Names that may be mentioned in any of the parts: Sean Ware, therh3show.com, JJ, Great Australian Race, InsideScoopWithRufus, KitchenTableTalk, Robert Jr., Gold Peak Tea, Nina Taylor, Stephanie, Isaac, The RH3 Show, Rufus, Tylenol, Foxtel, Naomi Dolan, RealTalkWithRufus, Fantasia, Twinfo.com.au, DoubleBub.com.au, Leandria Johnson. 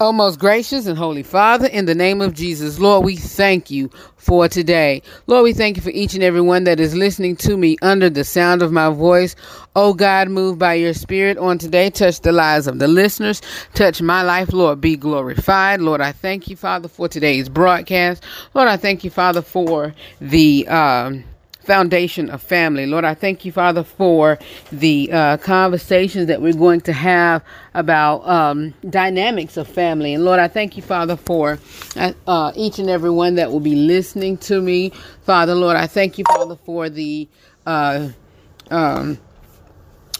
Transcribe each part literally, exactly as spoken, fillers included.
O most gracious and holy Father, in the name of Jesus, Lord, we thank you for today. Lord, we thank you for each and every one that is listening to me under the sound of my voice. Oh God, move by your Spirit on today. Touch the lives of the listeners. Touch my life, Lord. Be glorified. Lord, I thank you, Father, for today's broadcast. Lord, I thank you, Father, for the um, foundation of family. Lord, I thank you, Father, for the uh, conversations that we're going to have about um, dynamics of family. And Lord, I thank you, Father, for uh, each and every one that will be listening to me. Father, Lord, I thank you, Father, for the uh, um,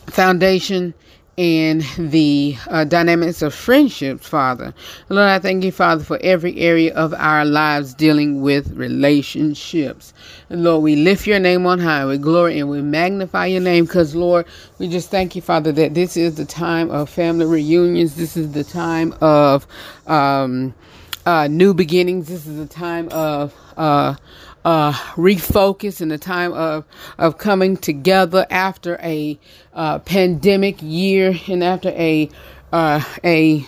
foundation and the uh, dynamics of friendships, Father. Lord, I thank you, Father, for every area of our lives dealing with relationships. And Lord, we lift your name on high. We glory and we magnify your name because, Lord, we just thank you, Father, that this is the time of family reunions. This is the time of um, uh, new beginnings. This is the time of uh, uh, refocus and the time of, of coming together after a uh, pandemic year and after a, uh, a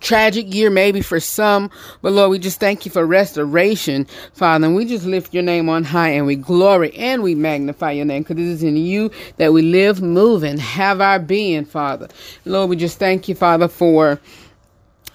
tragic year, maybe for some, but Lord, we just thank you for restoration, Father, and we just lift your name on high and we glory and we magnify your name because it is in you that we live, move, and have our being, Father. Lord, we just thank you, Father, for,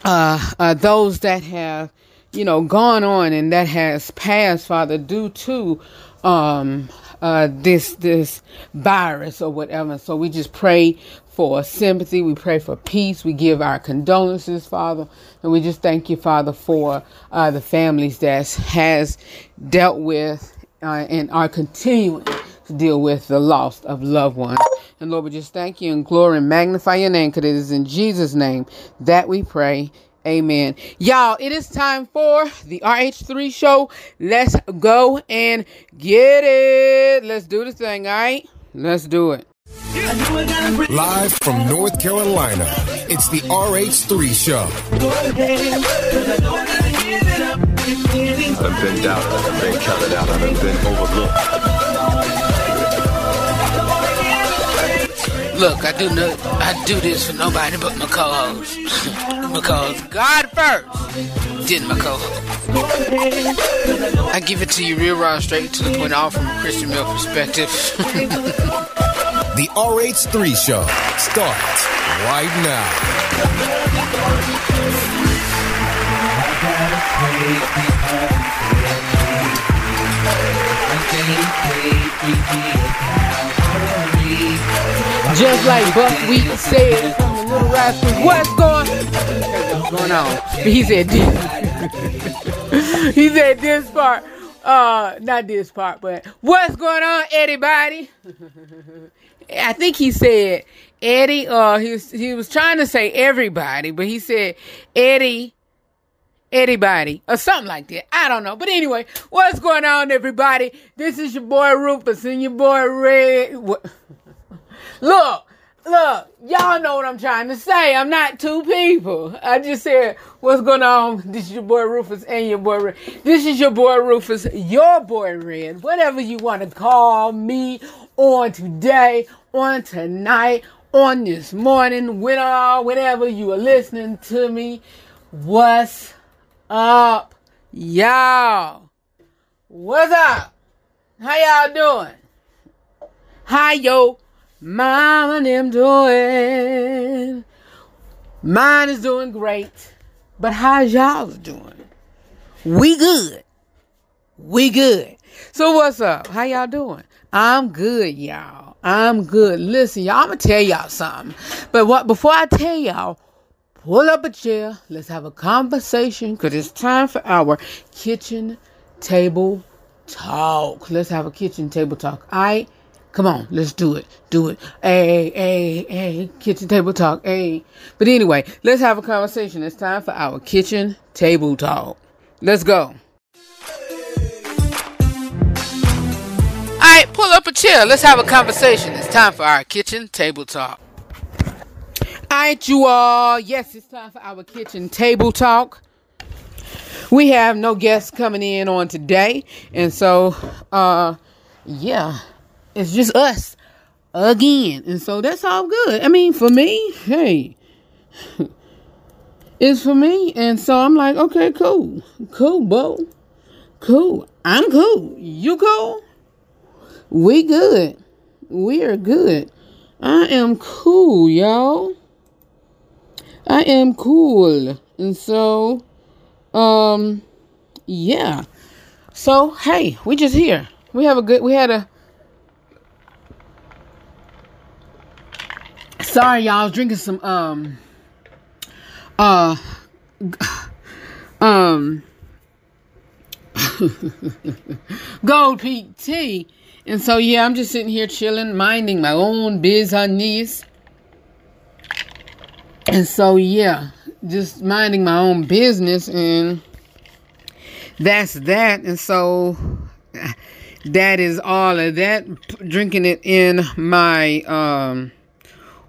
uh, uh those that have, you know, gone on and that has passed, Father, due to um, uh, this this virus or whatever. So we just pray for sympathy. We pray for peace. We give our condolences, Father. And we just thank you, Father, for uh, the families that has dealt with uh, and are continuing to deal with the loss of loved ones. And Lord, we just thank you and glory and magnify your name because it is in Jesus' name that we pray. Amen. Y'all, it is time for the R H three show. Let's go and get it. Let's do this thing, all right? Let's do it. Live from North Carolina, it's the R H three show. I've been doubted. I've been counted out. I've been overlooked. Look, I do know, I do this for nobody but my co-host. Because God first, did my co-host. I give it to you real raw, straight to the point, all from a Christian male perspective. The R H three show starts right now. Just like Buck Wheat said from the Little Rascals, what's going on? Going on, but he said this. He said this part, uh, not this part, but what's going on, everybody? I think he said Eddie, or uh, he was, he was trying to say everybody, but he said Eddie, everybody, or something like that. I don't know, but anyway, what's going on, everybody? This is your boy Rufus and your boy Red. What? Look. Look, y'all know what I'm trying to say. I'm not two people. I just said, what's going on? This is your boy Rufus and your boy Red. This is your boy Rufus, your boy Red. Whatever you want to call me on today, on tonight, on this morning, when all, whenever you are listening to me. What's up, y'all? What's up? How y'all doing? Hi, yo. Mine and them doing. Mine is doing great. But how's y'all doing? We good. We good. So what's up? How y'all doing? I'm good, y'all. I'm good. Listen, y'all, I'm going to tell y'all something. But what before I tell y'all, pull up a chair. Let's have a conversation because it's time for our kitchen table talk. Let's have a kitchen table talk. All right? Come on, let's do it. Do it. Hey, hey, hey, kitchen table talk. Hey. But anyway, let's have a conversation. It's time for our kitchen table talk. Let's go. All right, pull up a chair. Let's have a conversation. It's time for our kitchen table talk. All right, you all. Yes, it's time for our kitchen table talk. We have no guests coming in on today. And so, uh, yeah. It's just us again. And so that's all good. I mean, for me, hey, is for me. And so I'm like, okay, cool. Cool, boo. Cool. I'm cool. You cool? We good. We are good. I am cool, y'all. I am cool. And so, um, yeah. So, hey, we just here. We have a good, we had a, sorry, y'all, I was drinking some, um, uh, um, Gold Peak Tea. And so, yeah, I'm just sitting here chilling, minding my own business. And so, yeah, just minding my own business. And that's that. And so, that is all of that. Drinking it in my, um,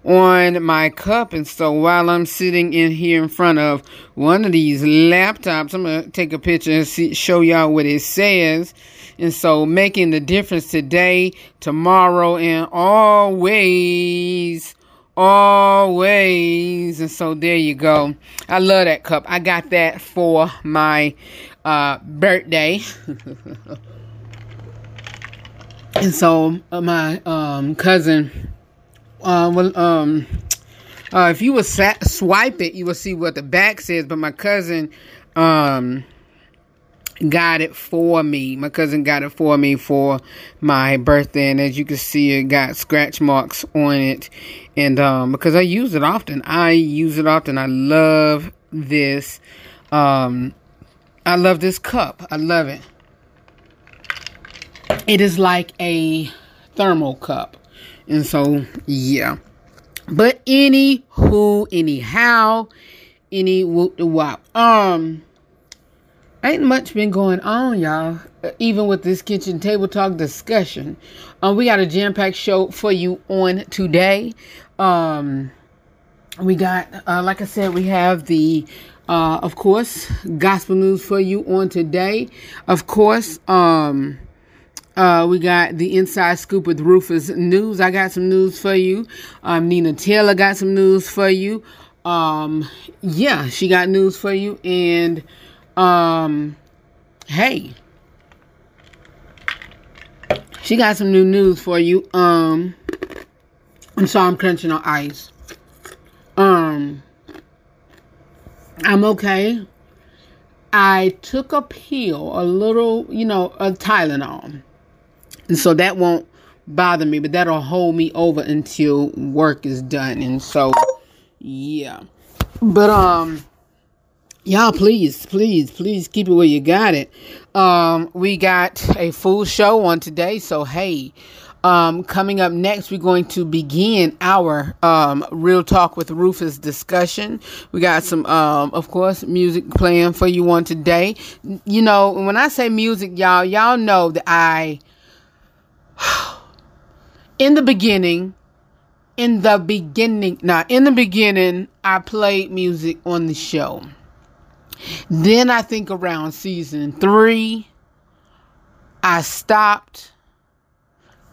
on my cup. And so, while I'm sitting in here in front of one of these laptops, I'm going to take a picture and see, show y'all what it says. And so, making the difference today, tomorrow, and always, always. And so, there you go. I love that cup. I got that for my uh, birthday. And so, uh, my um, cousin, uh, well, um, uh, if you will swipe it, you will see what the back says. But my cousin, um, got it for me. My cousin got it for me for my birthday, and as you can see, it got scratch marks on it. And um because I use it often. I use it often. I love this. Um I love this cup. I love it. It is like a thermal cup. And so, yeah. But any who, anyhow, any whoop the wop. Um Ain't much been going on, y'all, even with this kitchen table talk discussion. Um, we got a jam-packed show for you on today. Um, we got, uh, like I said, we have the, uh, of course, gospel news for you on today. Of course, um, uh, we got the Inside Scoop with Rufus news. I got some news for you. Um, Nina Taylor got some news for you. Um, yeah, she got news for you. And Um, hey, she got some new news for you. Um, I'm sorry, I'm crunching on ice. Um, I'm okay. I took a pill, a little, you know, a Tylenol. And so that won't bother me, but that'll hold me over until work is done. And so, yeah. But, um... y'all, please, please, please keep it where you got it. Um, we got a full show on today. So, hey, um, coming up next, we're going to begin our um, Real Talk with Rufus discussion. We got some, um, of course, music playing for you on today. You know, when I say music, y'all, y'all know that I, in the beginning, in the beginning, now, in the beginning, I played music on the show. Then I think around season three, I stopped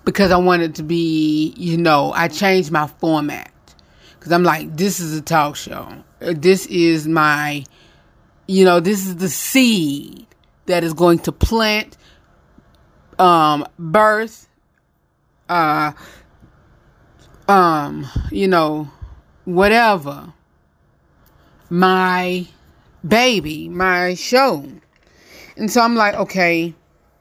because I wanted to be, you know, I changed my format. Because I'm like, this is a talk show. This is my, you know, this is the seed that is going to plant, um, birth, uh, um, you know, whatever. My baby, my show. And so I'm like, okay,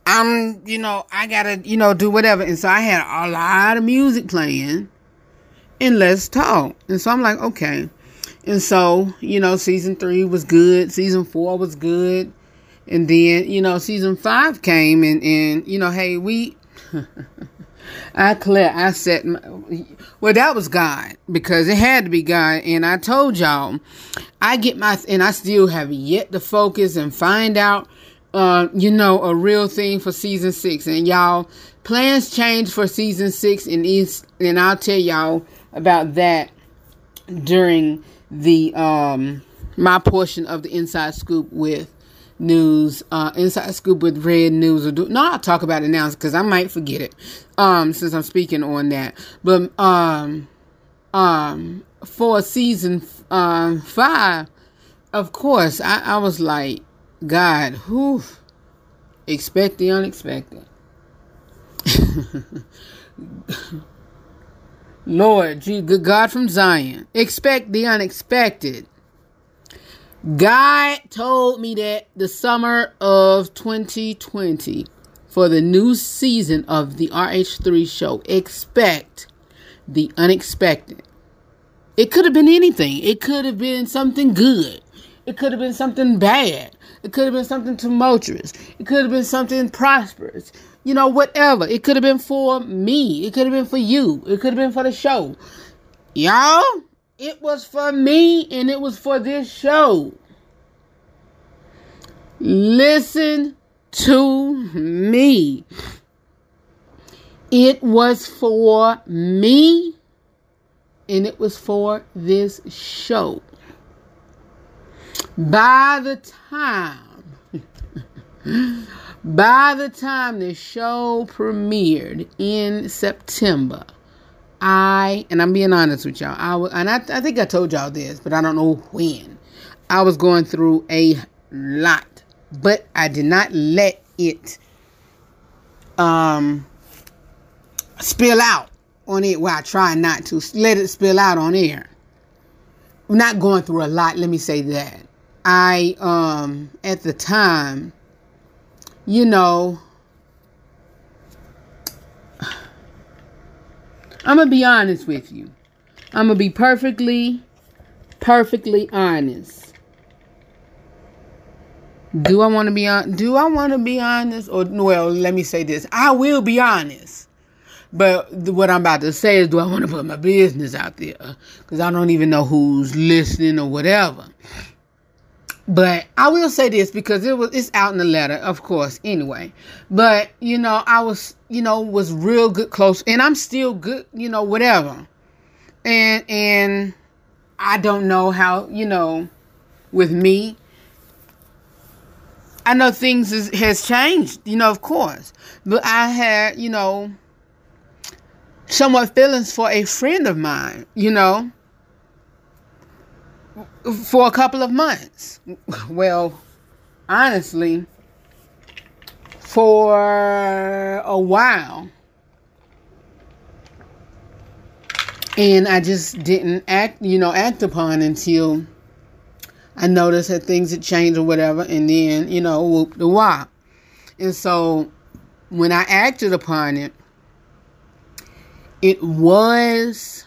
I'm, you know, I gotta, you know, do whatever. And so I had a lot of music playing and let's talk. And so I'm like, okay. And so, you know, season three was good. Season four was good. And then, you know, season five came and, and you know, hey, we, I clear, I set my, well, that was God, because it had to be God. And I told y'all, I get my, and I still have yet to focus and find out, uh, you know, a real thing for season six. And y'all, plans change for season six, and it's, and I'll tell y'all about that during the, um, my portion of the Inside Scoop with News, uh, Inside Scoop with Red News. Or do, no, I'll talk about it now because I might forget it, um, since I'm speaking on that. But, um, um, for season, um, uh, five, of course, I, I was like, God, whew, expect the unexpected. Lord, good God from Zion, expect the unexpected. God told me that the summer of twenty twenty for the new season of the R H three show. Expect the unexpected. It could have been anything. It could have been something good. It could have been something bad. It could have been something tumultuous. It could have been something prosperous. You know, whatever. It could have been for me. It could have been for you. It could have been for the show. Y'all, it was for me and it was for this show. Listen to me. It was for me and it was for this show. By the time... By the time the show premiered in September, I, and I'm being honest with y'all, I was, and I, I think I told y'all this, but I don't know when, I was going through a lot, but I did not let it um, spill out on it, well, I try not to let it spill out on air. I'm not going through a lot, let me say that. I, um, at the time... You know, I'm going to be honest with you. I'm going to be perfectly, perfectly honest. Do I want to be on? Do I want to be honest? Or, well, let me say this. I will be honest. But what I'm about to say is, do I want to put my business out there? Because I don't even know who's listening or whatever. But I will say this because it was it's out in the letter, of course, anyway. But, you know, I was, you know, was real good close. And I'm still good, you know, whatever. And and I don't know how, you know, with me. I know things is, has changed, you know, of course. But I had, you know, somewhat feelings for a friend of mine, you know. For a couple of months. Well, honestly, for a while. And I just didn't act, you know, act upon until I noticed that things had changed or whatever. And then, you know, whoop the wop. And so when I acted upon it, it was...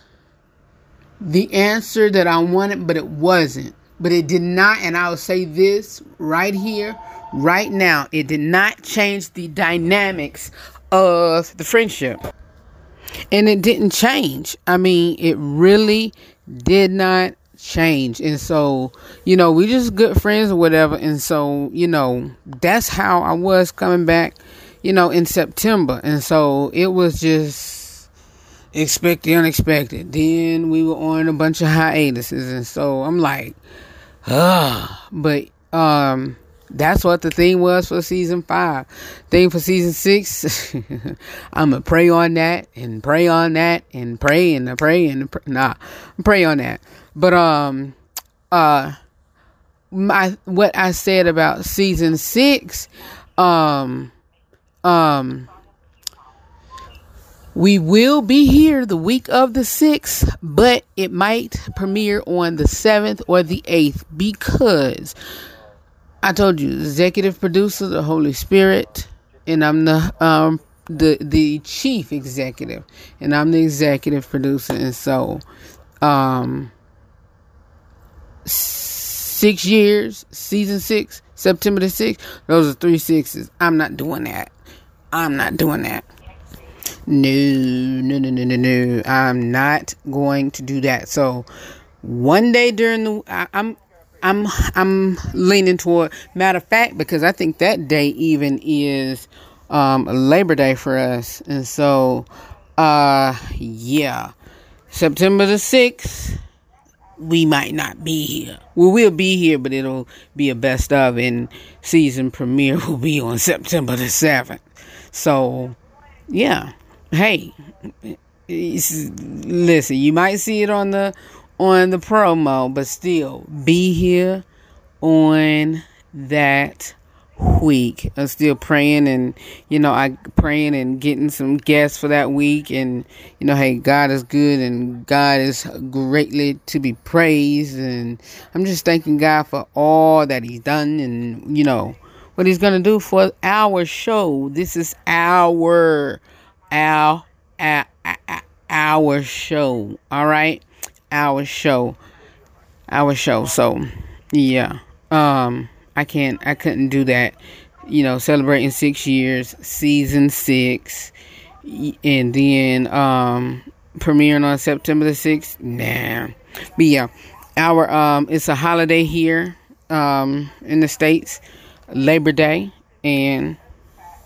the answer that I wanted, but it wasn't. But it did not, and I'll say this right here, right now. It did not change the dynamics of the friendship. And it didn't change. I mean, it really did not change. And so, you know, we just good friends or whatever. And so, you know, that's how I was coming back, you know, in September. And so it was just... expect the unexpected. Then we were on a bunch of hiatuses, and so I'm like, ah. But um, that's what the thing was for season five. Thing for season six, I'm gonna pray on that and pray on that and pray and pray and pray. Nah, pray on that. But um, uh, my what I said about season six, um, um. We will be here the week of the sixth, but it might premiere on the seventh or the eighth because I told you, executive producer, the Holy Spirit, and I'm the um the the chief executive, and I'm the executive producer, and so um six years, season six, September the sixth, those are three sixes. I'm not doing that. I'm not doing that. No, no, no, no, no, no. I'm not going to do that. So one day during the, I, I'm, I'm, I'm leaning toward, matter of fact, because I think that day even is um, Labor Day for us. And so, uh, yeah, September the sixth, we might not be here. We will be here, but it'll be a best of, and season premiere will be on September the seventh. So, yeah. Hey, listen, you might see it on the on the promo, but still be here on that week. I'm still praying and, you know, I praying and getting some guests for that week. And, you know, hey, God is good and God is greatly to be praised. And I'm just thanking God for all that he's done and, you know, what he's going to do for our show. This is our, our, our, our, our show. All right. Our show. Our show. So, yeah. Um, I can't, I couldn't do that, you know, celebrating six years, season six, and then, um, premiering on September the sixth, nah, but yeah, our, um, it's a holiday here, um, in the States, Labor Day, and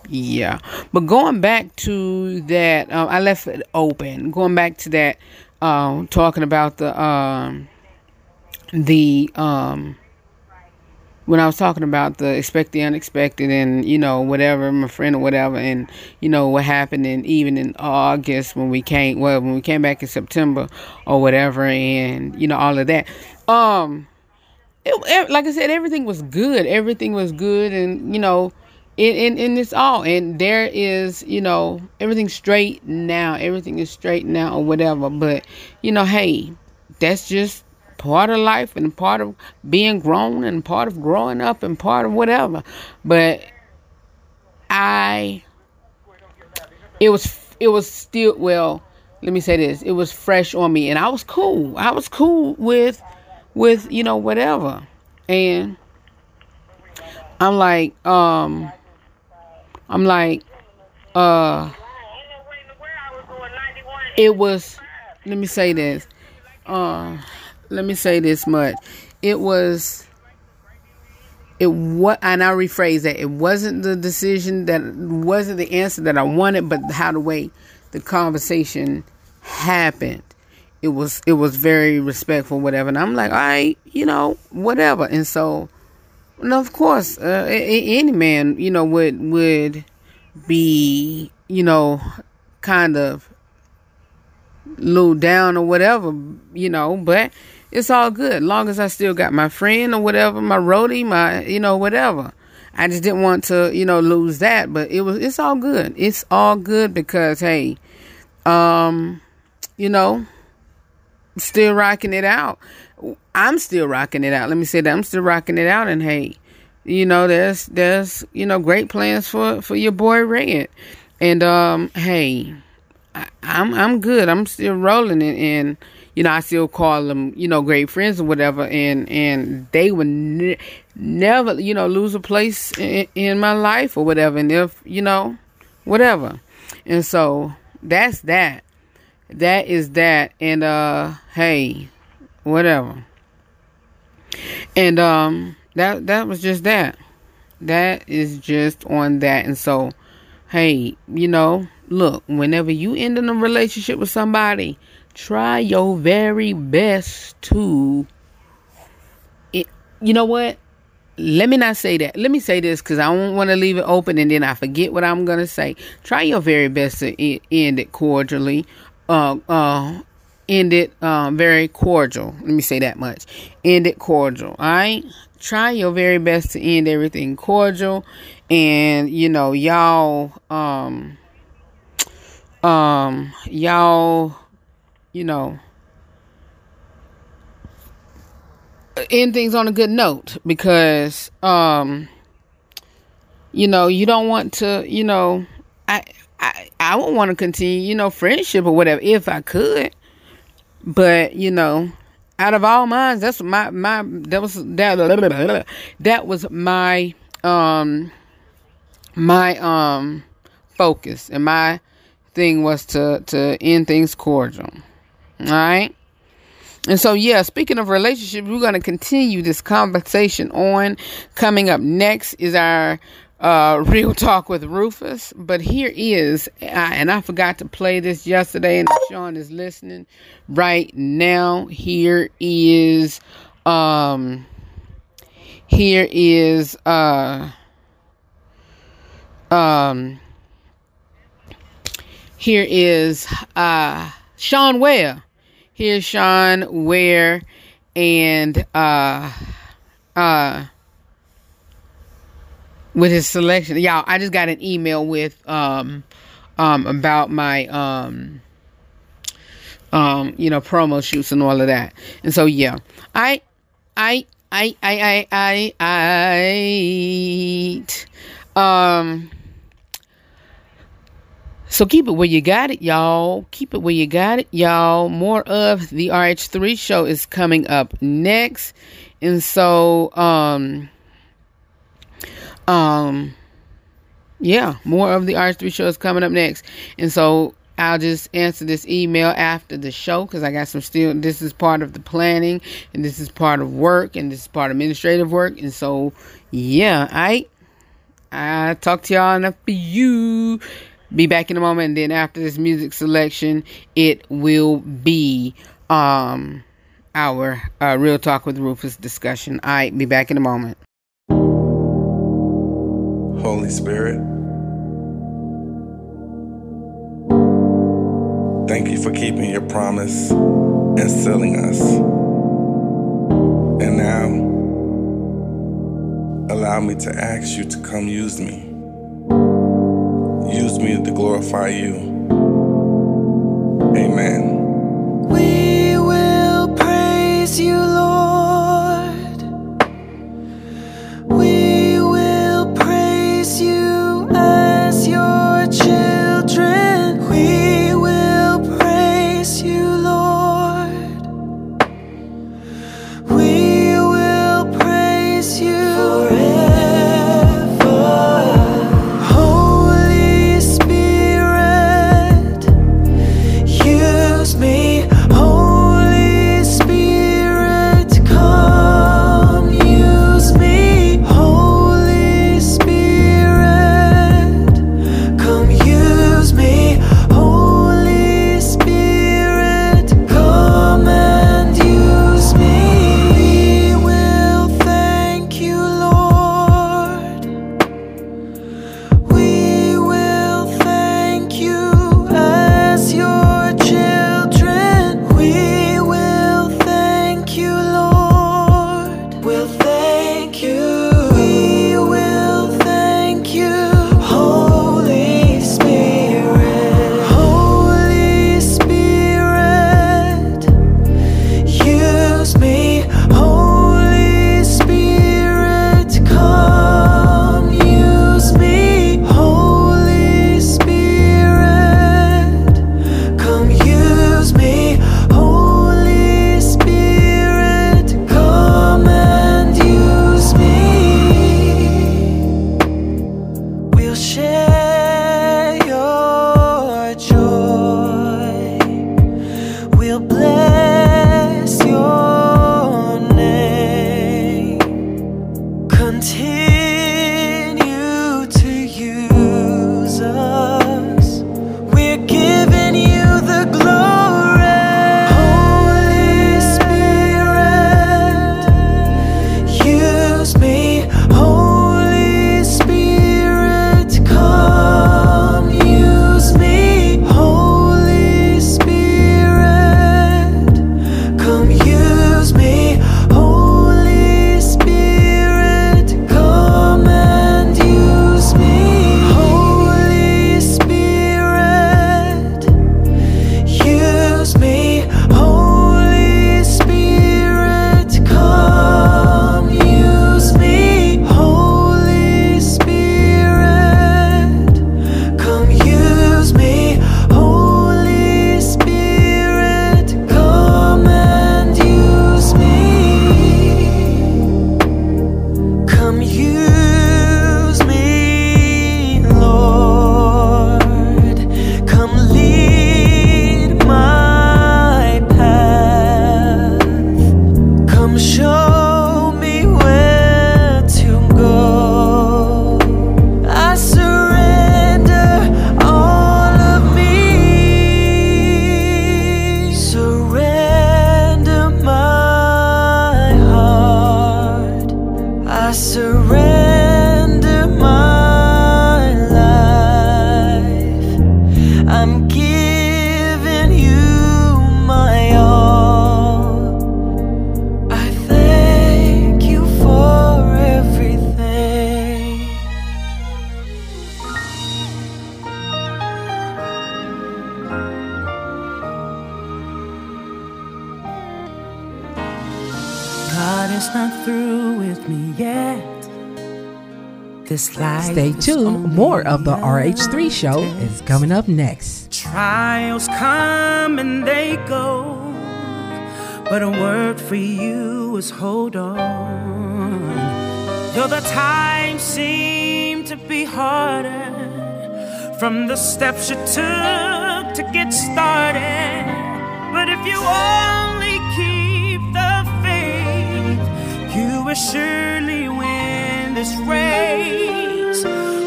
yeah, but going back to that, um, I left it open, going back to that, um, talking about the, um, the, um, when I was talking about the expect the unexpected and, you know, whatever, my friend or whatever, and, you know, what happened, and even in August when we came, well, when we came back in September or whatever, and, you know, all of that. Um, it, it, like I said, everything was good. Everything was good. And, you know, in, in, in this all, and there is, you know, everything's straight now. Everything is straight now or whatever. But, you know, hey, that's just part of life and part of being grown and part of growing up and part of whatever. But I, it was, it was still, well, let me say this. It was fresh on me and I was cool. I was cool with, with, you know, whatever. And I'm like, um, I'm like, uh, it was, let me say this. Uh, Let me say this much. It was, it what, and I rephrase that. It wasn't the decision that wasn't the answer that I wanted, but how the way the conversation happened. It was, it was very respectful, whatever. And I'm like, all right, you know, whatever. And so, and of course, uh, any man, you know, would, would be, you know, kind of little down or whatever, you know, but it's all good. Long as I still got my friend or whatever, my roadie, my, you know, whatever. I just didn't want to, you know, lose that, but it was, it's all good. It's all good because, hey, um, you know, still rocking it out. I'm still rocking it out. Let me say that I'm still rocking it out. And hey, you know, there's, there's, you know, great plans for, for your boy Red. And, um, hey, I'm, I'm good. I'm still rolling it. And, you know, I still call them, you know, great friends or whatever. And, and they would ne- never, you know, lose a place in, in my life or whatever. And if, you know, whatever. And so that's that, that is that. And, uh, hey, whatever. And, um, that, that was just that, that is just on that. And so, hey, you know, look, whenever you end in a relationship with somebody, try your very best to, it, you know what? Let me not say that. Let me say this because I don't want to leave it open and then I forget what I'm going to say. Try your very best to e- end it cordially. Uh, uh, end it um, very cordial. Let me say that much. End it cordial. All right? Try your very best to end everything cordial. And, you know, y'all... Um, Um, y'all, you know, end things on a good note because, um, you know, you don't want to, you know, I, I, I would want to continue, you know, friendship or whatever if I could, but, you know, out of all minds, that's my, my, that was, that, blah, blah, blah, blah, that was my, um, my, um, focus and my thing was to to end things cordial. All right. And so, yeah, speaking of relationship, we're going to continue this conversation on. Coming up next is our uh Real Talk with Rufus. But here is, I, and I forgot to play this yesterday, and Sean is listening right now. Here is um here is uh um Here is uh, Sean Ware. Here's Sean Ware and uh, uh, with his selection. Y'all, I just got an email with, um, um, about my, um, um, you know, promo shoots and all of that. And so, yeah, I, I, I, I, I, I, I, um, so keep it where you got it, y'all. Keep it where you got it, y'all. More of the R H three show is coming up next. And so, um, um, yeah, more of the R H three show is coming up next. And so I'll just answer this email after the show, because I got some still, this is part of the planning, and this is part of work, and this is part of administrative work. And so, yeah, I, I talk to y'all enough for you. Be back in a moment, and then after this music selection, it will be um, our uh, Real Talk with Rufus discussion. All right, be back in a moment. Holy Spirit, thank you for keeping your promise and sealing us. And now, allow me to ask you to come use me. Use me to glorify you. Amen. We will praise you, Lord. We will praise you as your children. We will praise you, Lord. We will praise you forever. You for yet. This life Stay tuned. More of the R H three show is coming up next. Trials come and they go, but a word for you is hold on. Though the times seem to be harder, from the steps you took to get started, but if you only keep the faith, you will surely win this race.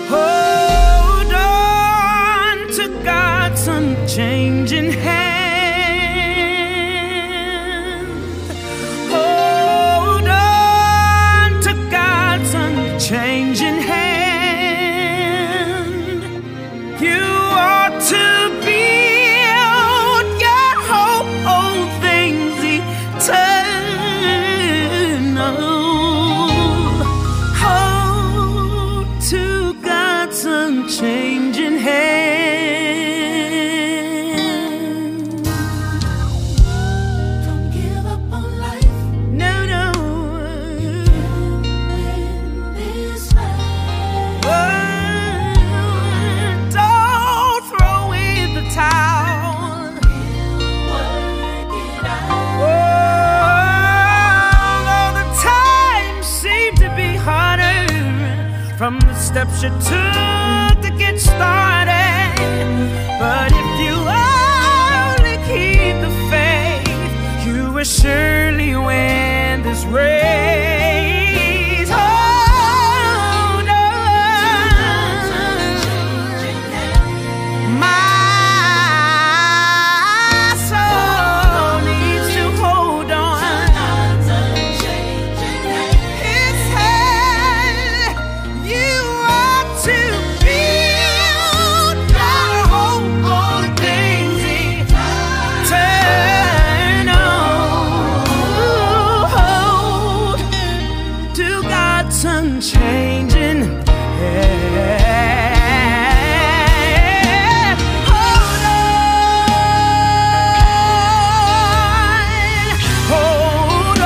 Hold on to God's unchanging hand. Changing hand, you ought to build your hope on things eternal. Hold to God's unchanging hand. Don't give up on life. No, no. From the steps you took to get started, but if you only keep the faith, you will surely win this race. Hold on, my soul needs to hold on. It's hell. You ought to build your hope on things eternal. Hold to God's unchanging hand. Hold on, hold on,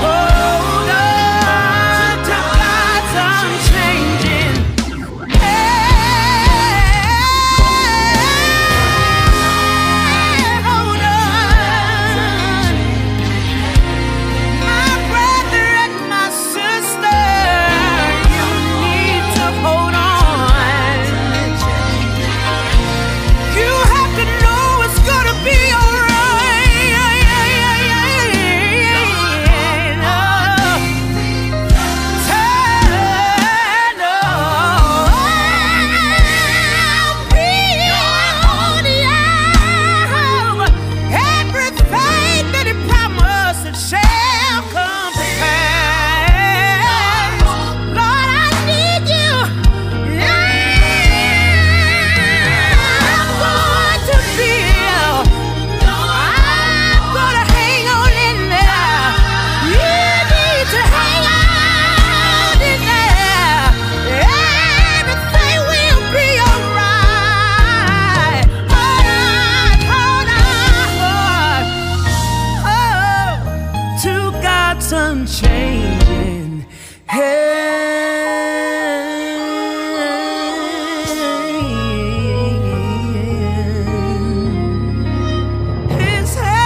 hold on to God's unchanging hand. Hold on, my brother and my sister, you need to hold on. You have to know it's gonna be alright. Every faith that He promised, it shall come to pass. Lord, I need you. I'm going to build. I'm gonna hang on in there. You need to hang on in there. Everything will be alright. Hold on, hold on. Oh, to God's unchanging hand. His hand.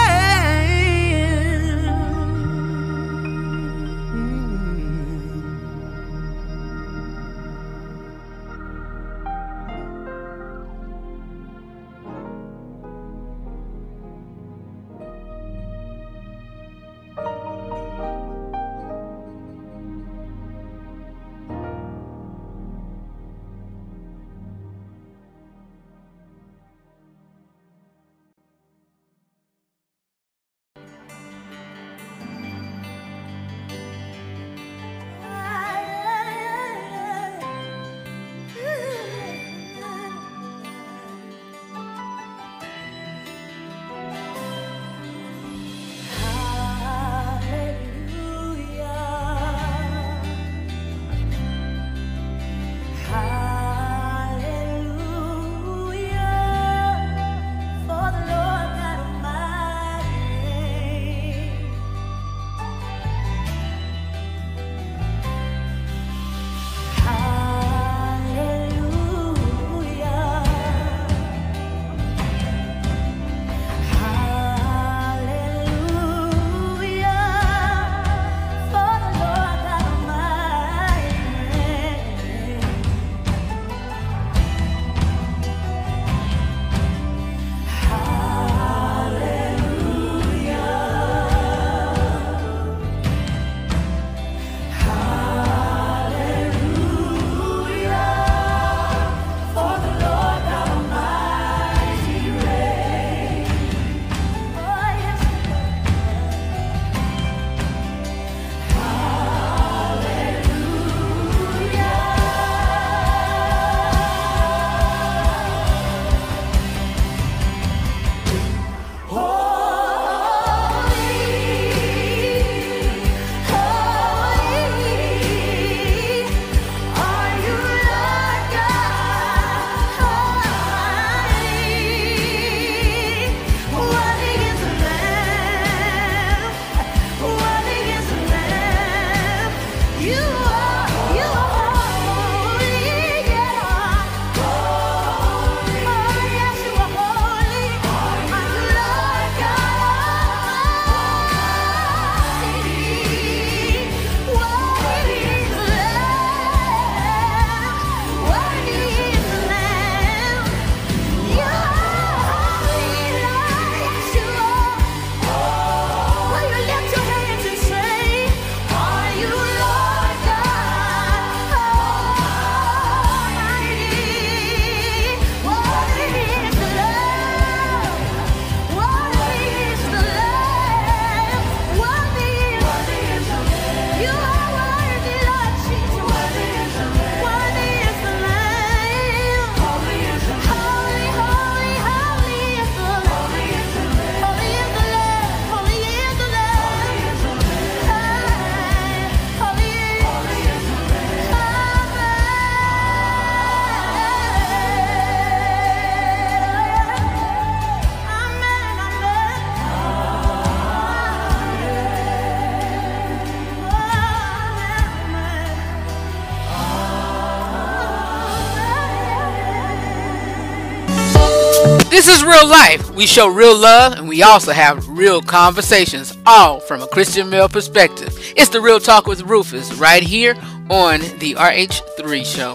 This is real life. We show real love, and we also have real conversations, all from a Christian male perspective. It's the Real Talk with Rufus, right here on the R H three Show.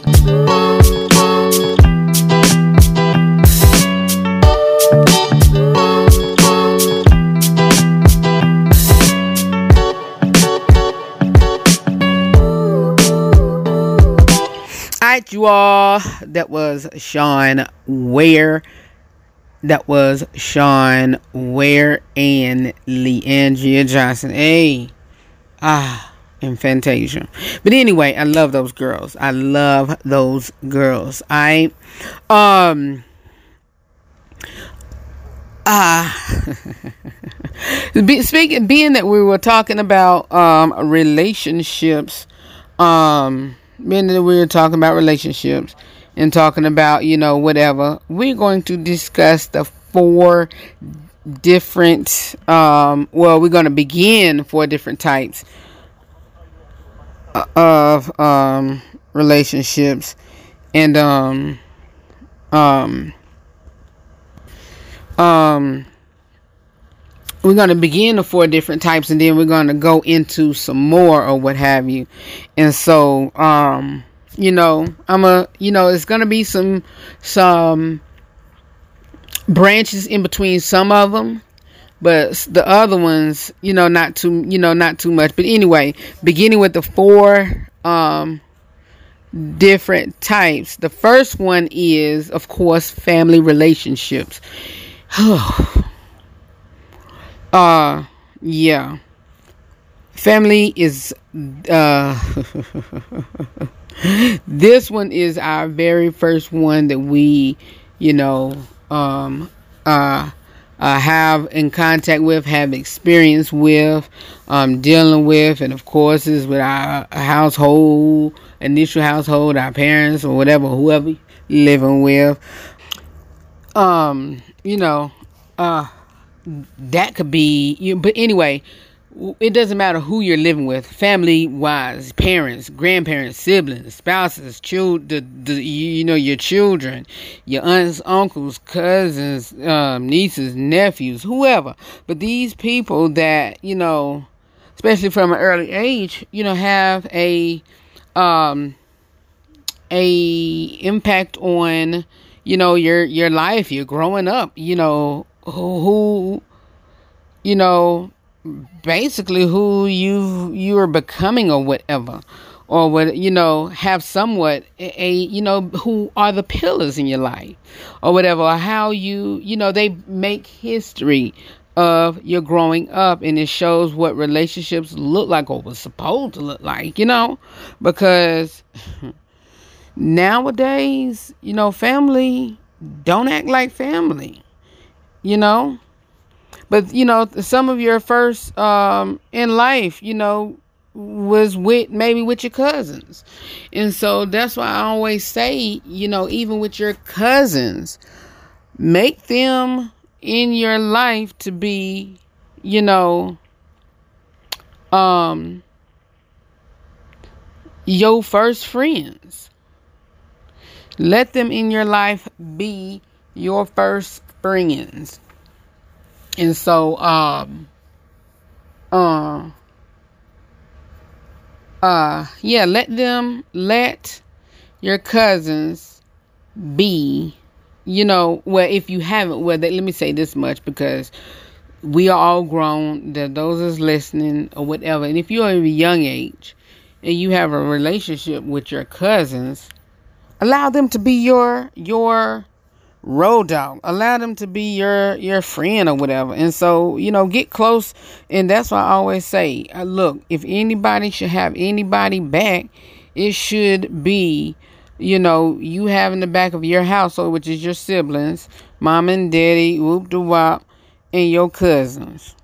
All right, you all. That was Sean Ware. That was Sean Ware and Leandria Johnson. Hey. Ah, and Fantasia. But anyway, I love those girls. I love those girls. I um ah uh, speaking being that we were talking about um relationships, um being that we were talking about relationships. And talking about, you know, whatever. We're going to discuss the four different, um, well, we're going to begin four different types of um, relationships. And, um, um, um, we're going to begin the four different types. And then we're going to go into some more or what have you. And so, um. You know, I'm a, you know, it's going to be some, some branches in between some of them, but the other ones, you know, not too, you know, not too much. But anyway, beginning with the four, um, different types. The first one is, of course, family relationships. uh, yeah. Family is, uh, this one is our very first one that we, you know, um, uh, uh, have in contact with, have experience with, um, dealing with, and of course is with our household, initial household, our parents or whatever, whoever living with, um, you know, uh, that could be, you know, but anyway, it doesn't matter who you're living with, family-wise, parents, grandparents, siblings, spouses, children, the, the, you know, your children, your aunts, uncles, cousins, um, nieces, nephews, whoever. But these people that, you know, especially from an early age, you know, have a, um, a impact on, you know, your, your life, your growing up, you know, who, who you know, basically who you you are becoming or whatever, or what, you know, have somewhat a, you know, who are the pillars in your life or whatever, or how you, you know, they make history of your growing up, and it shows what relationships look like or was supposed to look like, you know, because nowadays, you know, family don't act like family, you know. But, you know, some of your first um, in life, you know, was with maybe with your cousins. And so that's why I always say, you know, even with your cousins, make them in your life to be, you know, um, your first friends. Let them in your life be your first friends. And so, um, uh, uh, yeah, let them, let your cousins be, you know, well, if you haven't, well, they, let me say this much, because we are all grown, the, those is listening or whatever. And if you're of a young age and you have a relationship with your cousins, allow them to be your, your, road dog. Allow them to be your your friend or whatever. And so, you know, get close. And that's why I always say, uh, look, if anybody should have anybody back, it should be, you know, you have in the back of your household, which is your siblings, mom and daddy, whoop de wop, and your cousins,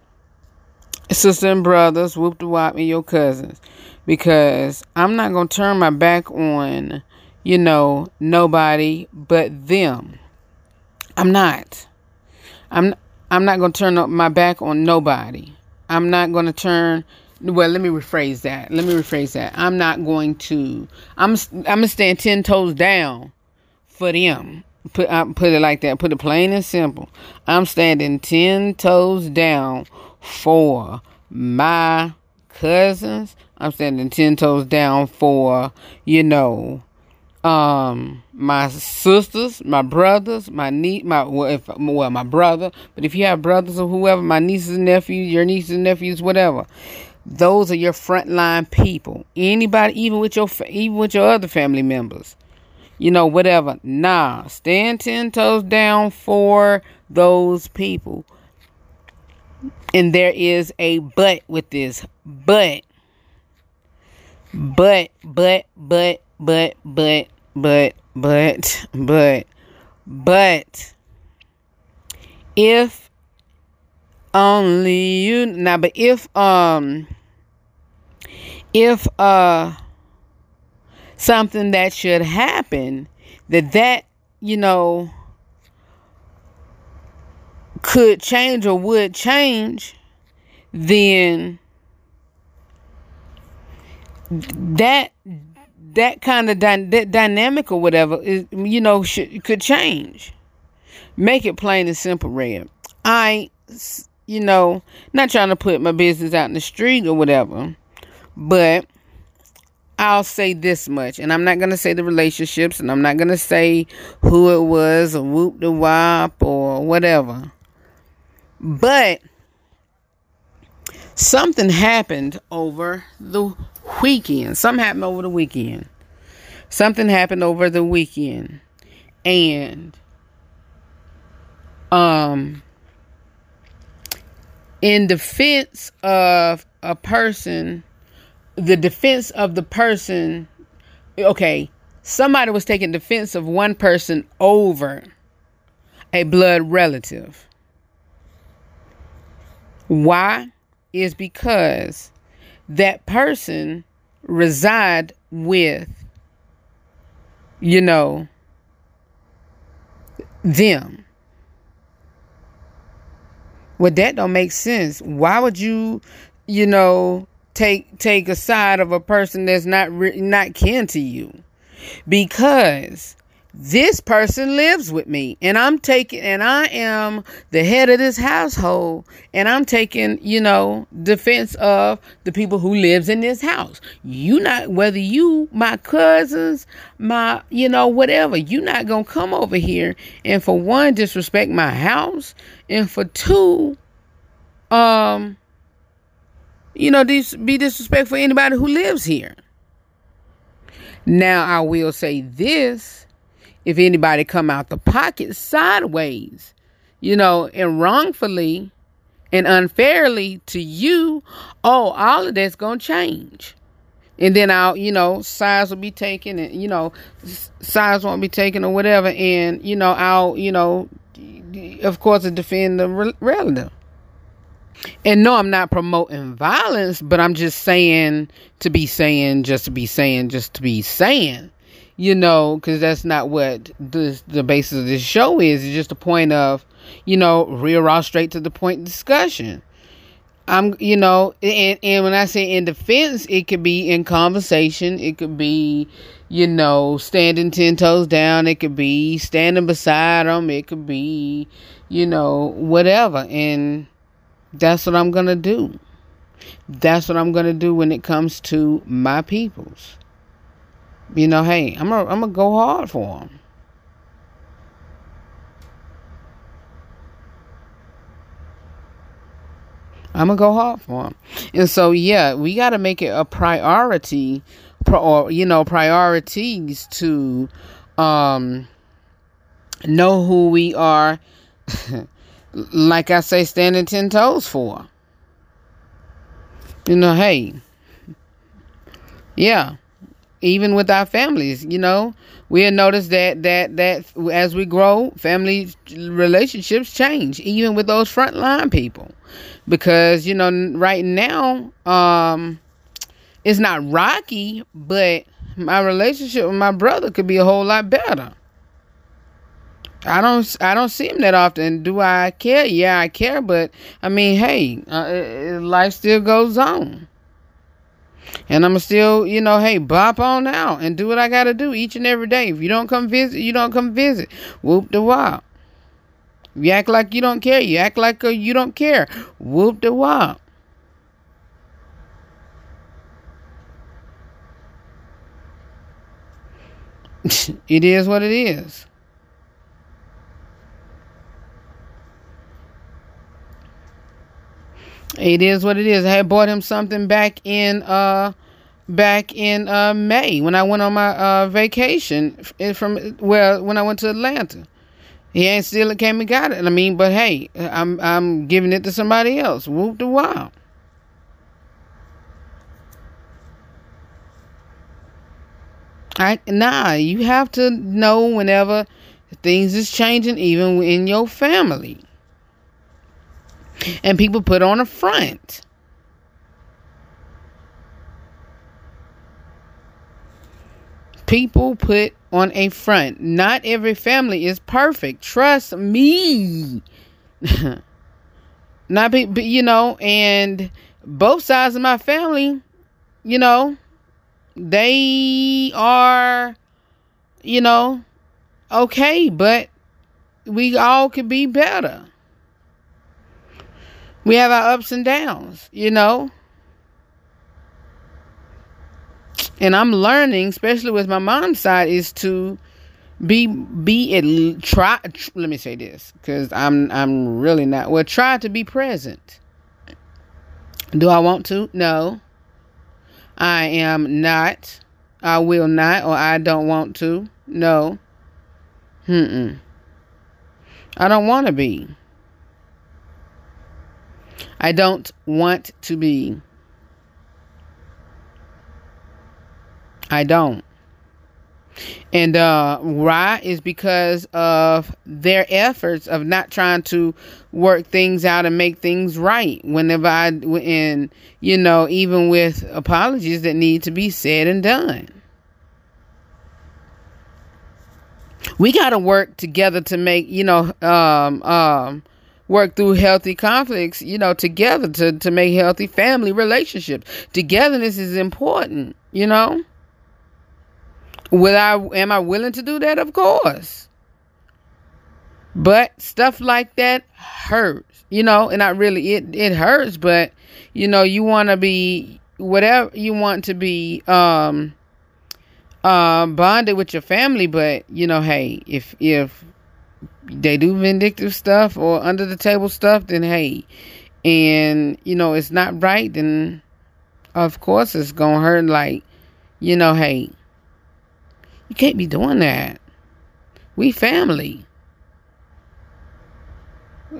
sister and brothers, whoop de wop, and your cousins. Because I'm not gonna turn my back on, you know, nobody but them. I'm not. I'm I'm not going to turn up my back on nobody. I'm not going to turn. Well, let me rephrase that. Let me rephrase that. I'm not going to. I'm I'm going to stand ten toes down for them. Put, I put it like that. Put it plain and simple. I'm standing ten toes down for my cousins. I'm standing ten toes down for, you know, um, my sisters, my brothers, my niece, my well, if, well, my brother. But if you have brothers or whoever, my nieces and nephews, your nieces and nephews, whatever. Those are your frontline people. Anybody, even with your even with your other family members. You know, whatever. Nah, stand ten toes down for those people. And there is a but with this. But, but, but, but, but, but, but, but, but, but, if only you, now, but if, um, if, uh, something that should happen that that, you know, could change or would change, then that that kind of dy- that dynamic or whatever is, you know, should, could change. Make it plain and simple, Red. I, you know, not trying to put my business out in the street or whatever, but I'll say this much, and I'm not going to say the relationships, and I'm not going to say who it was, or whoop the wop, or whatever. But something happened over the weekend. Something happened over the weekend. Something happened over the weekend. And, um, in defense of a person... The defense of the person, okay, somebody was taking defense of one person over a blood relative. Why? Is because that person reside with, you know, them. Well, that don't make sense. Why would you, you know, Take take a side of a person that's not re- not kin to you, because this person lives with me, and I'm taking, and I am the head of this household, and I'm taking, you know, defense of the people who lives in this house. You not, whether you my cousins, my, you know, whatever, you not gonna come over here and for one disrespect my house, and for two, um. you know, dis- be disrespectful to anybody who lives here. Now, I will say this. If anybody come out the pocket sideways, you know, and wrongfully and unfairly to you, oh, all of that's going to change. And then I'll, you know, sides will be taken and, you know, sides won't be taken or whatever. And, you know, I'll, you know, of course, defend the re- relative. And no, I'm not promoting violence, but I'm just saying to be saying, just to be saying, just to be saying, you know, because that's not what this, the basis of this show is. It's just a point of, you know, real raw, straight to the point discussion. I'm, you know, and, and when I say in defense, it could be in conversation. It could be, you know, standing ten toes down. It could be standing beside them. It could be, you know, whatever. And that's what I'm going to do. That's what I'm going to do when it comes to my peoples. You know, hey, I'm going to go hard for them. I'm going to go hard for them. And so, yeah, we got to make it a priority, or, you know, priorities to um, know who we are. Like I say, standing ten toes for. You know, hey. Yeah. Even with our families, you know, we'll notice that, that, that as we grow, family relationships change, even with those frontline people. Because, you know, right now, um, it's not rocky, but my relationship with my brother could be a whole lot better. I don't, I don't see him that often. Do I care? Yeah, I care. But I mean, hey, uh, life still goes on. And I'm going to still, you know, hey, bop on out and do what I got to do each and every day. If you don't come visit, you don't come visit. Whoop the wop. You act like you don't care. You act like uh, you don't care. Whoop the wop. It is what it is. It is what it is. I had bought him something back in uh back in uh May when I went on my uh vacation from well when I went to Atlanta. He ain't still it came and got it. I mean, but hey, I'm I'm giving it to somebody else. Whoop the wow. I nah, you have to know whenever things is changing, even in your family. And people put on a front. People put on a front. Not every family is perfect. Trust me. Not be, be, you know, and both sides of my family, you know, they are, you know, okay, but we all could be better. We have our ups and downs, you know. And I'm learning, especially with my mom's side, is to be be at try. Let me say this, because I'm I'm really not well. Try to be present. Do I want to? No. I am not. I will not, or I don't want to. No. Mm-mm. I don't want to be. I don't want to be. I don't. And uh, why is because of their efforts of not trying to work things out and make things right. Whenever I, and you know, even with apologies that need to be said and done. We got to work together to make, you know, um, um, work through healthy conflicts, you know, together to, to make healthy family relationships. Togetherness is important, you know. Will I, am I willing to do that? Of course. But stuff like that hurts, you know, and I really, it, it hurts, but you know, you want to be whatever you want to be, um, uh, bonded with your family. But you know, hey, if, if they do vindictive stuff or under the table stuff, then hey, and you know, it's not right. Then of course it's going to hurt. Like, you know, hey, you can't be doing that. We family.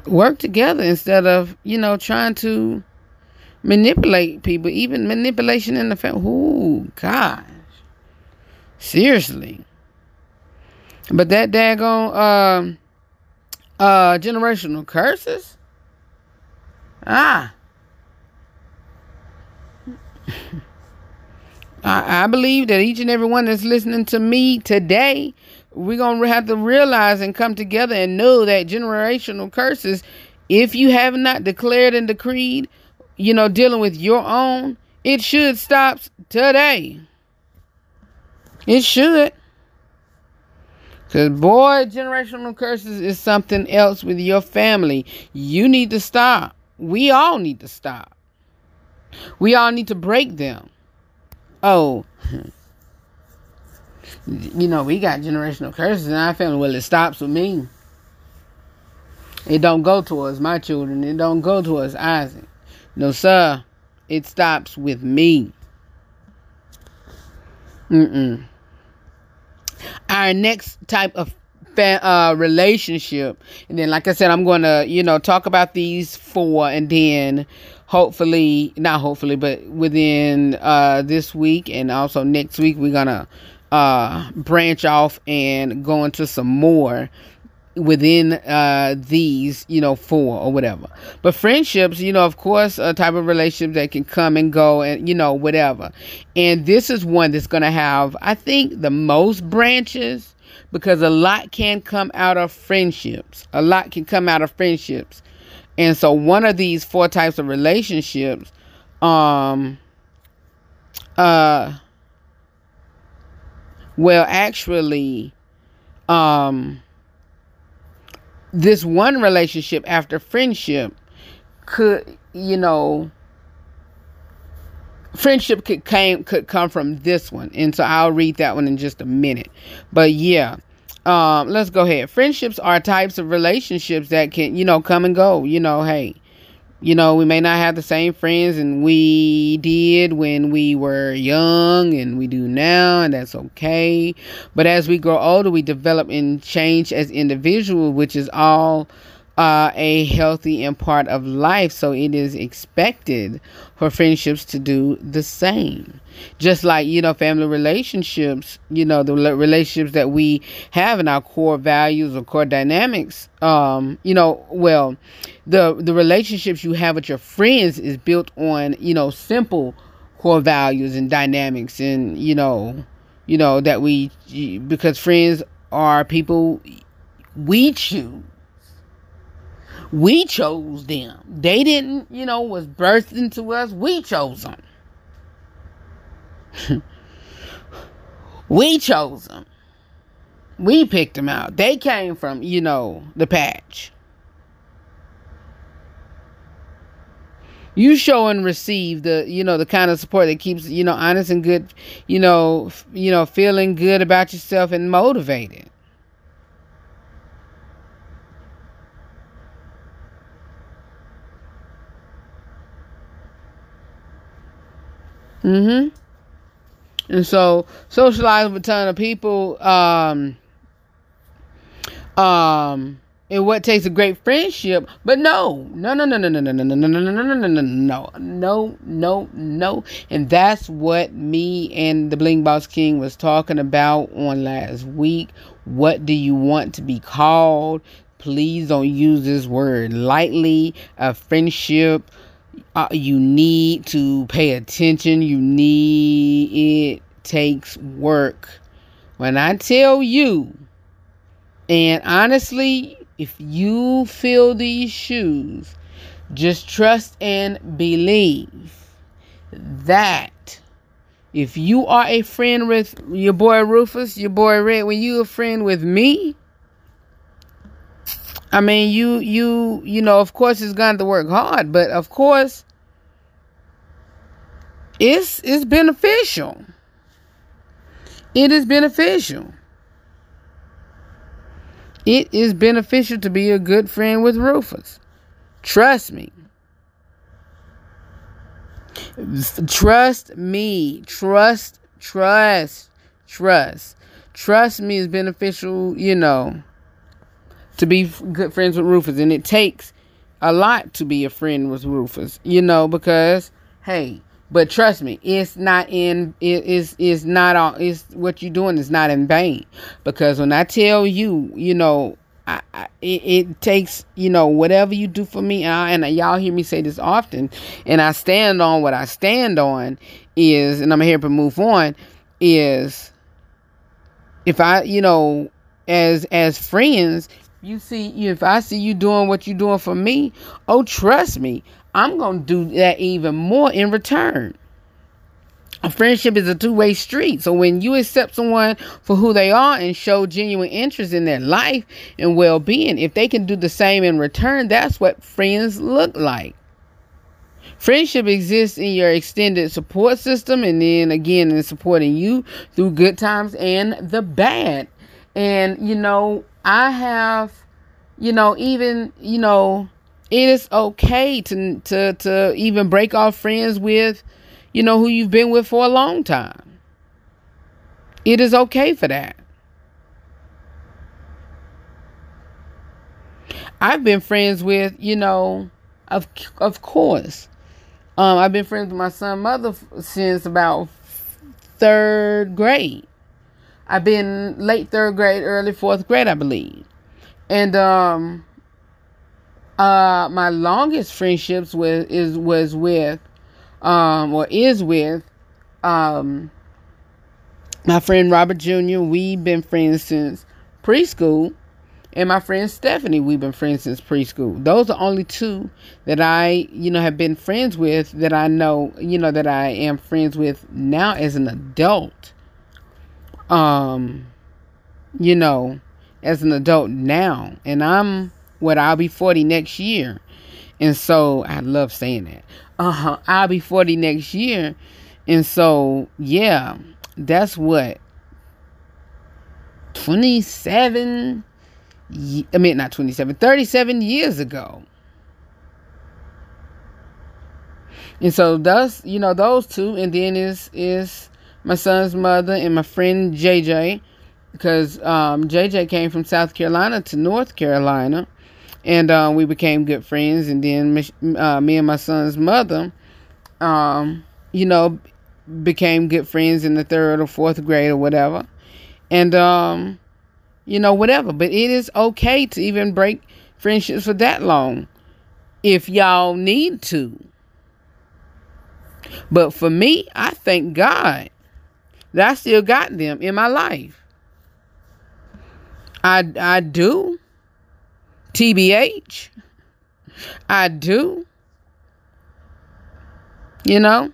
Work together instead of, you know, trying to manipulate people. Even manipulation in the family. Ooh, gosh. Seriously. But that daggone uh, uh, generational curses? Ah. I believe that each and every one that's listening to me today, we're going to have to realize and come together and know that generational curses, if you have not declared and decreed, you know, dealing with your own, it should stop today. It should. Because, boy, generational curses is something else with your family. You need to stop. We all need to stop. We all need to break them. Oh, you know, we got generational curses in our family. Well, it stops with me. It don't go towards my children. It don't go towards Isaac. No, sir. It stops with me. Mm-mm. Our next type of fa- uh, relationship. And then, like I said, I'm going to, you know, talk about these four and then... Hopefully, not hopefully, but within uh, this week and also next week, we're going to uh, branch off and go into some more within uh, these, you know, four or whatever. But friendships, you know, of course, a type of relationship that can come and go and, you know, whatever. And this is one that's going to have, I think, the most branches because a lot can come out of friendships. A lot can come out of friendships. And so one of these four types of relationships, um, Uh, well, actually, um, this one relationship after friendship could, you know, friendship could came could come from this one, and so I'll read that one in just a minute. But yeah, um, let's go ahead. Friendships are types of relationships that can, you know, come and go. You know, hey, you know, we may not have the same friends and we did when we were young, and we do now, and that's okay. But as we grow older, we develop and change as individuals, which is all Uh, a healthy and part of life, so it is expected for friendships to do the same. Just like, you know, family relationships, you know, the relationships that we have in our core values or core dynamics, um, you know, well, the the relationships you have with your friends is built on, you know, simple core values and dynamics, and, you know, you know, that we, because friends are people we choose. We chose them. They didn't, you know, was birthed into us. We chose them. We chose them. We picked them out. They came from, you know, the patch. You show and receive the, you know, the kind of support that keeps, you know, honest and good, you know, f- you know, feeling good about yourself and motivated. Mm-hmm. And so, socialize with a ton of people. Um, um, and what takes a great friendship? But no, no, no, no, no, no, no, no, no, no, no, no, no, no, no, no, no. And that's what me and the Bling Boss King was talking about on last week. What do you want to be called? Please don't use this word lightly. A friendship. Uh, you need to pay attention. You need, it takes work. When I tell you, and honestly, if you feel these shoes, just trust and believe that if you are a friend with your boy Rufus, your boy Red, when you a friend with me, I mean, you, you, you know, of course it's going to work hard, but of course it's, it's beneficial. It is beneficial. It is beneficial to be a good friend with Rufus. Trust me. Trust me. Trust, trust, trust. Trust me is beneficial, you know, to be good friends with Rufus. And it takes a lot to be a friend with Rufus, you know, because, hey, but trust me, it's not in, it is, it's not all, it's what you're doing is not in vain. Because when I tell you, you know, I, I, it, it takes, you know, whatever you do for me, and, I, and y'all hear me say this often, and I stand on what I stand on is, and I'm here to move on, is if I, you know, as, as friends, you see, if I see you doing what you're doing for me, oh, trust me, I'm going to do that even more in return. A friendship is a two-way street. So when you accept someone for who they are and show genuine interest in their life and well-being, if they can do the same in return, that's what friends look like. Friendship exists in your extended support system, and then again in supporting you through good times and the bad. And, you know, I have, you know, even, you know, it is okay to, to, to even break off friends with, you know, who you've been with for a long time. It is okay for that. I've been friends with, you know, of, of course, um, I've been friends with my son's mother since about third grade. I've been late third grade, early fourth grade, I believe. And um, uh, my longest friendships with is was with, um, or is with, um, my friend Robert Junior We've been friends since preschool, and my friend Stephanie. We've been friends since preschool. Those are only two that I, you know, have been friends with, that I know, you know, that I am friends with now as an adult. Um, you know, as an adult now. And I'm, what, I'll be forty next year. And so, I love saying that. Uh-huh. I'll be forty next year. And so, yeah, that's what, twenty-seven, I mean, not twenty-seven, thirty-seven years ago. And so thus, you know, those two, and then is, is my son's mother and my friend J J, because um, J J came from South Carolina to North Carolina, and uh, we became good friends. And then uh, me and my son's mother, um, you know, became good friends in the third or fourth grade or whatever. And, um, you know, whatever. But it is okay to even break friendships for that long if y'all need to. But for me, I thank God that I still got them in my life. I, I do. T B H. I do. You know?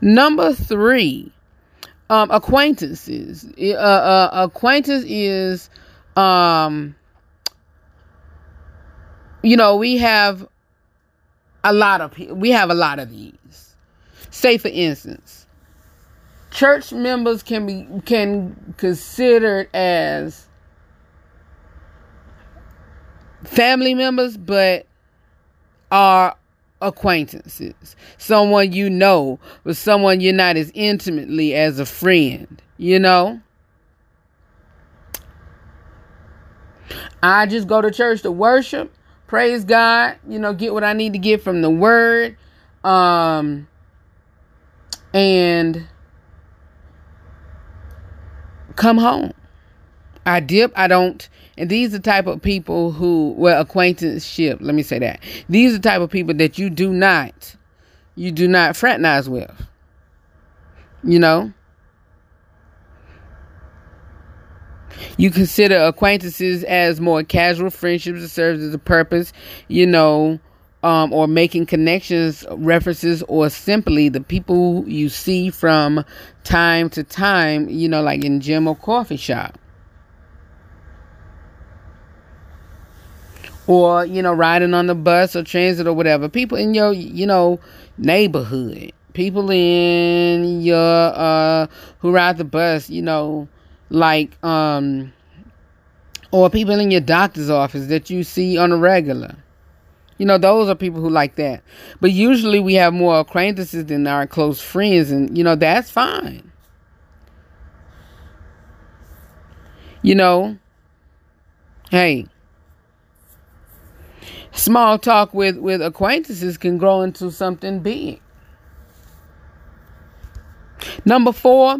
Number three. Um, acquaintances. Uh, uh, acquaintance is, um, you know, we have a lot of we have a lot of these. Say, for instance, church members can be can considered as family members, but are acquaintances. Someone you know, but someone you're not as intimately as a friend, you know? I just go to church to worship, praise God, you know, get what I need to get from the word. Um, and come home. I dip, I don't. And these are the type of people who, well, acquaintanceship, let me say that. These are the type of people that you do not, you do not fraternize with. You know? You consider acquaintances as more casual friendships that serves as a purpose, you know, um, or making connections, references, or simply the people you see from time to time, you know, like in gym or coffee shop. Or, you know, riding on the bus or transit or whatever. People in your, you know, neighborhood. People in your, uh, who ride the bus, you know, like, um, or people in your doctor's office that you see on a regular. You know, those are people who like that. But usually we have more acquaintances than our close friends. And, you know, that's fine. You know, hey. Small talk with, with acquaintances can grow into something big. Number four,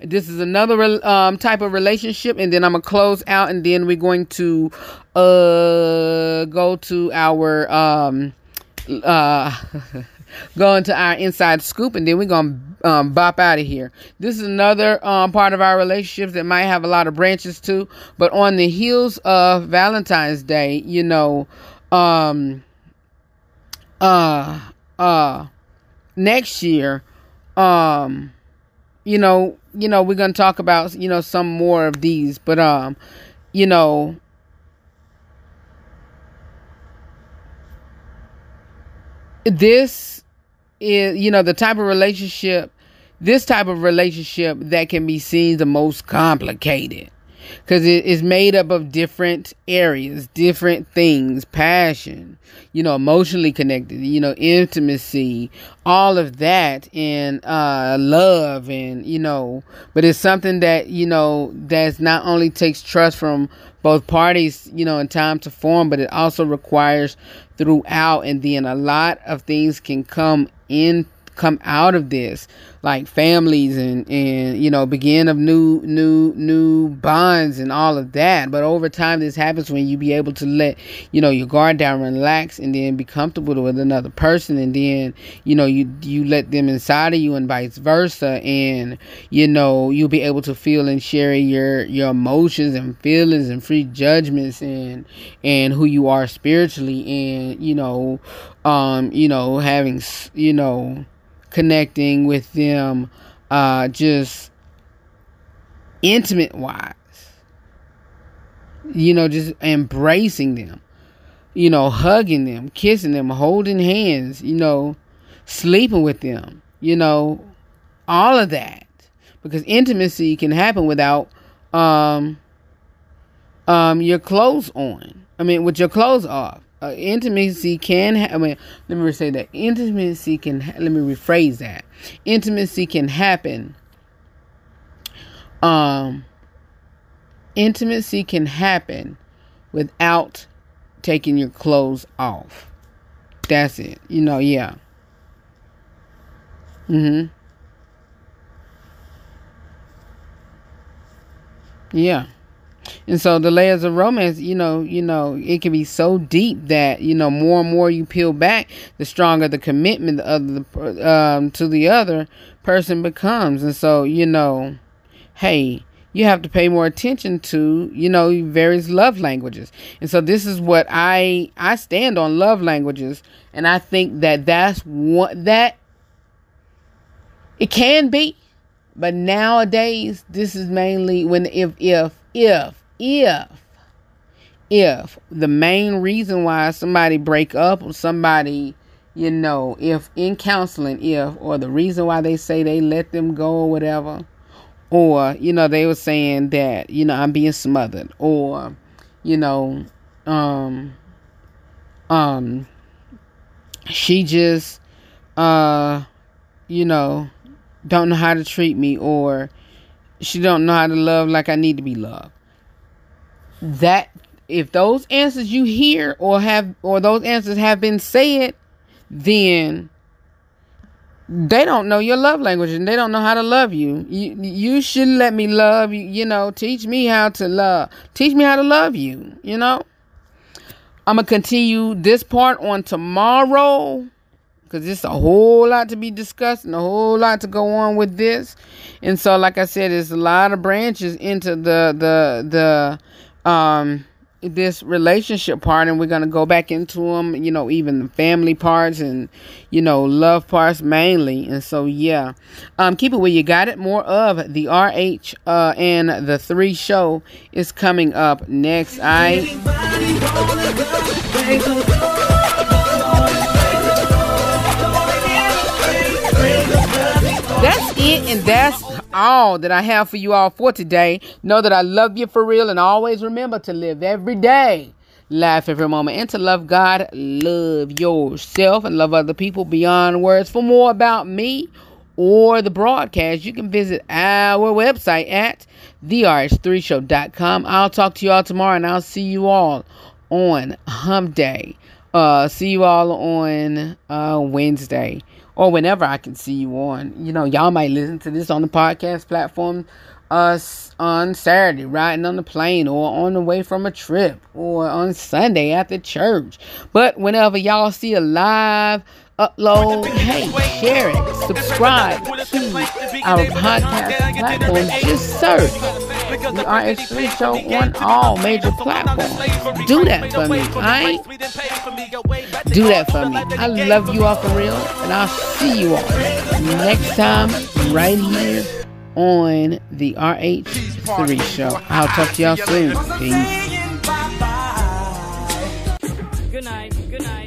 this is another um, type of relationship, and then I'm going to close out, and then we're going to uh, go to our, um, uh, go into our inside scoop, and then we're going to um, bop out of here. This is another um, part of our relationships that might have a lot of branches too, but on the heels of Valentine's Day, you know, Um, uh, uh, next year, um, you know, you know, we're going to talk about, you know, some more of these, but, um, you know, this is, you know, the type of relationship, this type of relationship that can be seen the most complicated. Because it is made up of different areas, different things, passion, you know, emotionally connected, you know, intimacy, all of that, and uh, love, and, you know, but it's something that, you know, that's not only takes trust from both parties, you know, in time to form, but it also requires throughout. And then a lot of things can come in, come out of this, like families and, and, you know, begin of new, new, new bonds and all of that. But over time, this happens when you be able to let, you know, your guard down, relax, and then be comfortable with another person. And then, you know, you, you let them inside of you and vice versa. And, you know, you'll be able to feel and share your, your emotions and feelings and free judgments and, and who you are spiritually. And, you know, um, you know, having, you know, connecting with them uh just intimate wise, you know, just embracing them, you know, hugging them, kissing them, holding hands, you know, sleeping with them, you know, all of that, because intimacy can happen without um um your clothes on. I mean, with your clothes off. Uh, intimacy can, ha- I mean, let me say that. Intimacy can, ha- let me rephrase that. Intimacy can happen. Um, intimacy can happen without taking your clothes off. That's it. You know, yeah. Mm-hmm. Yeah. And so the layers of romance, you know, you know, it can be so deep that, you know, more and more you peel back, the stronger the commitment of the, um, to the other person becomes. And so, you know, hey, you have to pay more attention to, you know, various love languages. And so this is what I, I stand on love languages. And I think that that's one that it can be. But nowadays, this is mainly when if, if, If, if, if the main reason why somebody break up or somebody, you know, if in counseling, if, or the reason why they say they let them go or whatever, or, you know, they were saying that, you know, I'm being smothered, or, you know, um, um, she just, uh, you know, don't know how to treat me, or she don't know how to love like I need to be loved. That, if those answers you hear or have, or those answers have been said, then they don't know your love language and they don't know how to love you. You, you should let me love you. You know, teach me how to love. Teach me how to love you. You know, I'm gonna continue this part on tomorrow, because it's a whole lot to be discussed and a whole lot to go on with this. And so, like I said, there's a lot of branches into the, the, the, um, this relationship part. And we're going to go back into them, you know, even the family parts and, you know, love parts mainly. And so, yeah, um, keep it where you got it. More of the R H, uh, and the three show is coming up next. I. That's it, and that's all that I have for you all for today. Know that I love you for real, and always remember to live every day, laugh every moment, and to love God, love yourself, and love other people beyond words. For more about me or the broadcast, you can visit our website at the r h three show dot com. I'll talk to you all tomorrow, and I'll see you all on Hump Day. Uh, see you all on uh, Wednesday. Or whenever I can see you on. You know, y'all might listen to this on the podcast platform uh, on Saturday, riding on the plane, or on the way from a trip, or on Sunday after church. But whenever y'all see a live upload, hey, share it, subscribe to our podcast platform. Just search The R H three Show on all major platforms. Do that for me, right? Do that for me. I love you all for real, and I'll see you all next time right here on The R H three Show. I'll talk to y'all soon. Peace. Good night. Good night.